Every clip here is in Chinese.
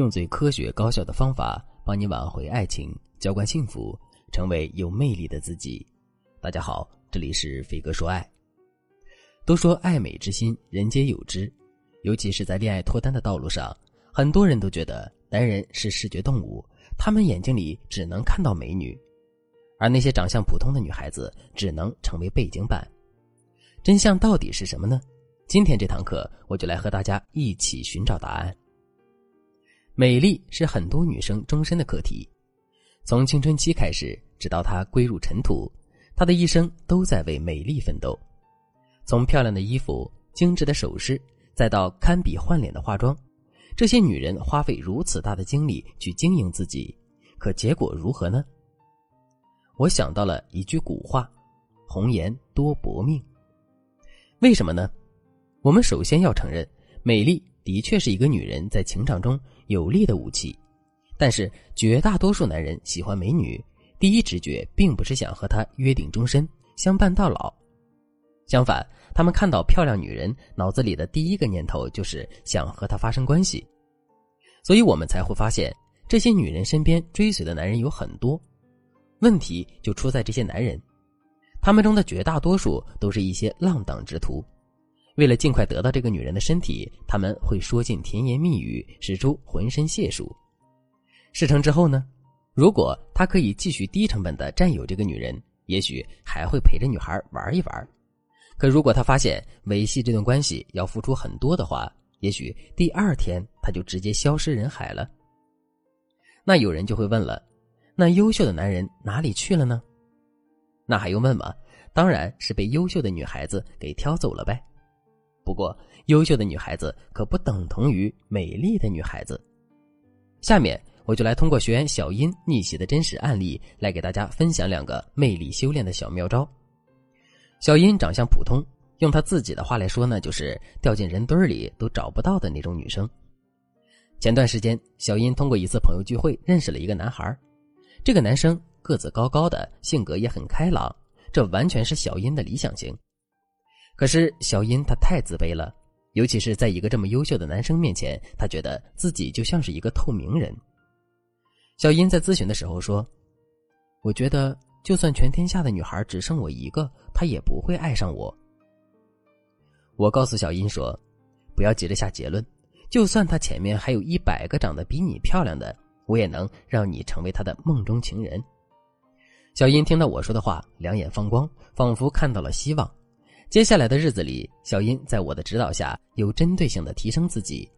用最科学高效的方法帮你挽回爱情，浇灌幸福，成为有魅力的自己。大家好，这里是飞哥说爱。都说爱美之心，人皆有之，尤其是在恋爱脱单的道路上，很多人都觉得男人是视觉动物，他们眼睛里只能看到美女，而那些长相普通的女孩子只能成为背景板。真相到底是什么呢？今天这堂课我就来和大家一起寻找答案。美丽是很多女生终身的课题，从青春期开始，直到她归入尘土，她的一生都在为美丽奋斗。从漂亮的衣服、精致的首饰，再到堪比换脸的化妆，这些女人花费如此大的精力去经营自己，可结果如何呢？我想到了一句古话，红颜多薄命。为什么呢？我们首先要承认，美丽的确是一个女人在情场中有力的武器，但是绝大多数男人喜欢美女，第一直觉并不是想和她约定终身，相伴到老。相反，他们看到漂亮女人，脑子里的第一个念头就是想和她发生关系。所以我们才会发现，这些女人身边追随的男人有很多，问题就出在这些男人，他们中的绝大多数都是一些浪荡之徒。为了尽快得到这个女人的身体，他们会说尽甜言蜜语，使出浑身解数。事成之后呢，如果他可以继续低成本的占有这个女人，也许还会陪着女孩玩一玩。可如果他发现维系这段关系要付出很多的话，也许第二天他就直接消失人海了。那有人就会问了，那优秀的男人哪里去了呢？那还用问吗？当然是被优秀的女孩子给挑走了呗。不过优秀的女孩子可不等同于美丽的女孩子。下面我就来通过学员小音逆袭的真实案例，来给大家分享两个魅力修炼的小妙招。小音长相普通，用她自己的话来说呢，就是掉进人堆里都找不到的那种女生。前段时间，小音通过一次朋友聚会认识了一个男孩，这个男生个子高高的，性格也很开朗，这完全是小音的理想型。可是小音她太自卑了，尤其是在一个这么优秀的男生面前，她觉得自己就像是一个透明人。小音在咨询的时候说，我觉得就算全天下的女孩只剩我一个，她也不会爱上我。我告诉小音说，不要急着下结论，就算她前面还有100个长得比你漂亮的，我也能让你成为她的梦中情人。小音听到我说的话，两眼放光，仿佛看到了希望。接下来的日子里，小音在我的指导下有针对性的提升自己，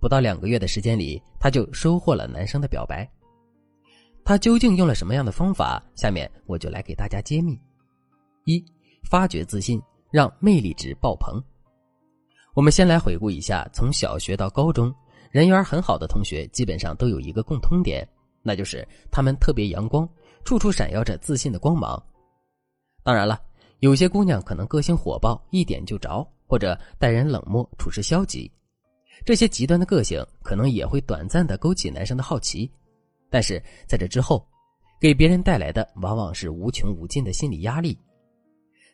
不到2个月的时间里，她就收获了男生的表白。他究竟用了什么样的方法？下面我就来给大家揭秘。1. 发掘自信，让魅力值爆棚。我们先来回顾一下，从小学到高中，人缘很好的同学基本上都有一个共通点，那就是他们特别阳光，处处闪耀着自信的光芒。当然了，有些姑娘可能个性火爆，一点就着，或者待人冷漠，处事消极，这些极端的个性可能也会短暂地勾起男生的好奇，但是在这之后，给别人带来的往往是无穷无尽的心理压力。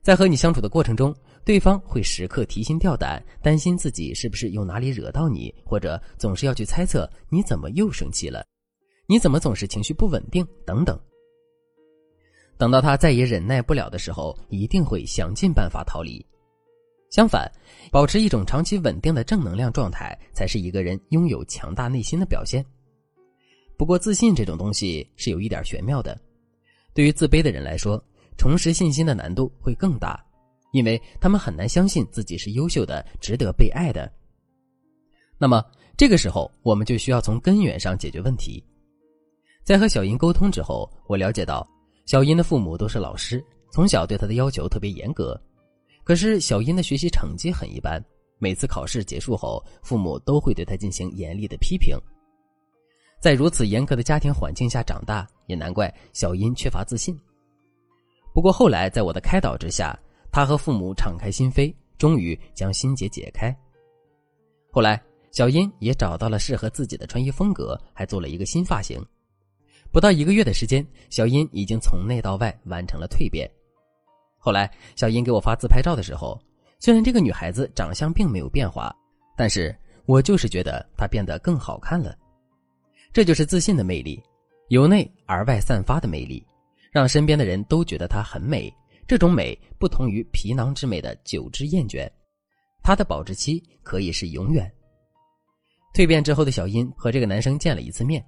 在和你相处的过程中，对方会时刻提心吊胆，担心自己是不是又哪里惹到你，或者总是要去猜测你怎么又生气了，你怎么总是情绪不稳定等等。等到他再也忍耐不了的时候，一定会想尽办法逃离。相反，保持一种长期稳定的正能量状态，才是一个人拥有强大内心的表现。不过自信这种东西是有一点玄妙的，对于自卑的人来说，重拾信心的难度会更大，因为他们很难相信自己是优秀的，值得被爱的。那么这个时候，我们就需要从根源上解决问题。在和小音沟通之后，我了解到小音的父母都是老师，从小对她的要求特别严格，可是小音的学习成绩很一般，每次考试结束后，父母都会对她进行严厉的批评。在如此严苛的家庭环境下长大，也难怪小音缺乏自信。不过后来在我的开导之下，她和父母敞开心扉，终于将心结解开。后来小音也找到了适合自己的穿衣风格，还做了一个新发型。不到1个月的时间，小音已经从内到外完成了蜕变。后来小音给我发自拍照的时候，虽然这个女孩子长相并没有变化，但是我就是觉得她变得更好看了。这就是自信的魅力，由内而外散发的魅力，让身边的人都觉得它很美。这种美不同于皮囊之美的久之厌倦，它的保质期可以是永远。蜕变之后的小殷和这个男生见了一次面，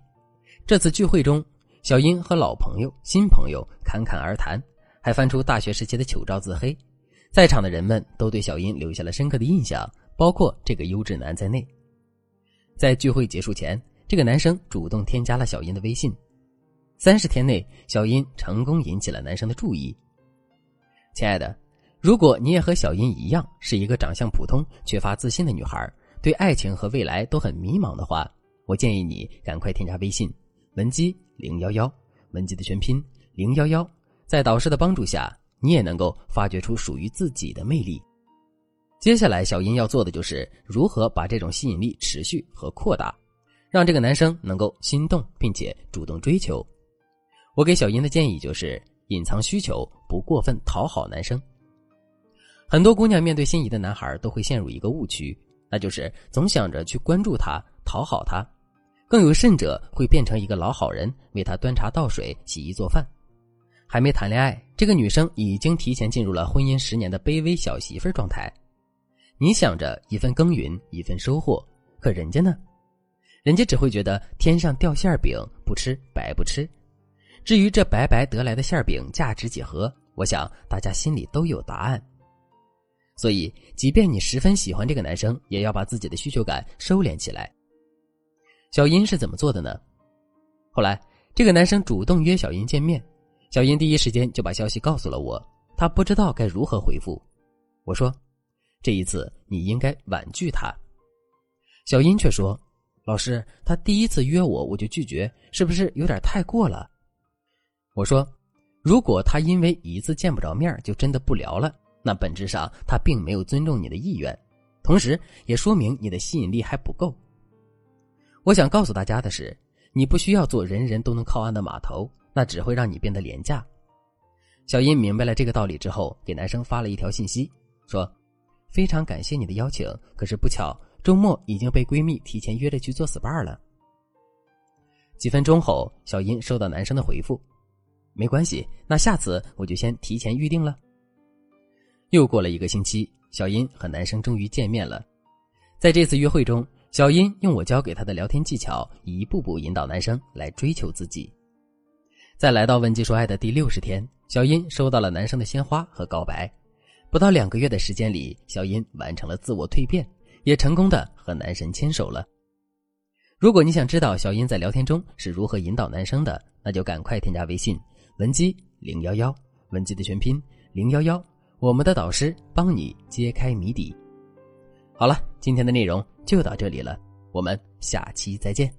这次聚会中，小殷和老朋友、新朋友侃侃而谈，还翻出大学时期的糗照自黑。在场的人们都对小殷留下了深刻的印象，包括这个优质男在内。在聚会结束前，这个男生主动添加了小殷的微信。30天内，小殷成功引起了男生的注意。亲爱的，如果你也和小殷一样是一个长相普通、缺乏自信的女孩，对爱情和未来都很迷茫的话，我建议你赶快添加微信文姬011，文姬的全拼011，在导师的帮助下，你也能够发掘出属于自己的魅力。接下来小殷要做的就是如何把这种吸引力持续和扩大，让这个男生能够心动并且主动追求。我给小殷的建议就是隐藏需求，不过分讨好男生。很多姑娘面对心仪的男孩都会陷入一个误区，那就是总想着去关注他、讨好他，更有甚者会变成一个老好人，为他端茶倒水、洗衣做饭。还没谈恋爱，这个女生已经提前进入了婚姻10年的卑微小媳妇状态。你想着一份耕耘一份收获，可人家呢？人家只会觉得天上掉馅饼，不吃白不吃。至于这白白得来的馅饼价值几何，我想大家心里都有答案。所以即便你十分喜欢这个男生，也要把自己的需求感收敛起来。小殷是怎么做的呢？后来这个男生主动约小殷见面，小殷第一时间就把消息告诉了我，他不知道该如何回复。我说，这一次你应该婉拒他。小殷却说，老师，他第一次约我，我就拒绝，是不是有点太过了？我说，如果他因为一次见不着面就真的不聊了，那本质上他并没有尊重你的意愿，同时也说明你的吸引力还不够。我想告诉大家的是，你不需要做人人都能靠岸的码头，那只会让你变得廉价。小殷明白了这个道理之后，给男生发了一条信息，说，非常感谢你的邀请，可是不巧周末已经被闺蜜提前约着去做 SPA 了。几分钟后，小殷收到男生的回复，没关系，那下次我就先提前预定了。又过了1个星期，小殷和男生终于见面了。在这次约会中，小殷用我教给他的聊天技巧，一步步引导男生来追求自己。在来到文姬说爱的第60天，小殷收到了男生的鲜花和告白。不到2个月的时间里，小殷完成了自我蜕变，也成功的和男神牵手了。如果你想知道小殷在聊天中是如何引导男生的，那就赶快添加微信文姬011，文姬的全拼011，我们的导师帮你揭开谜底。好了，今天的内容就到这里了，我们下期再见。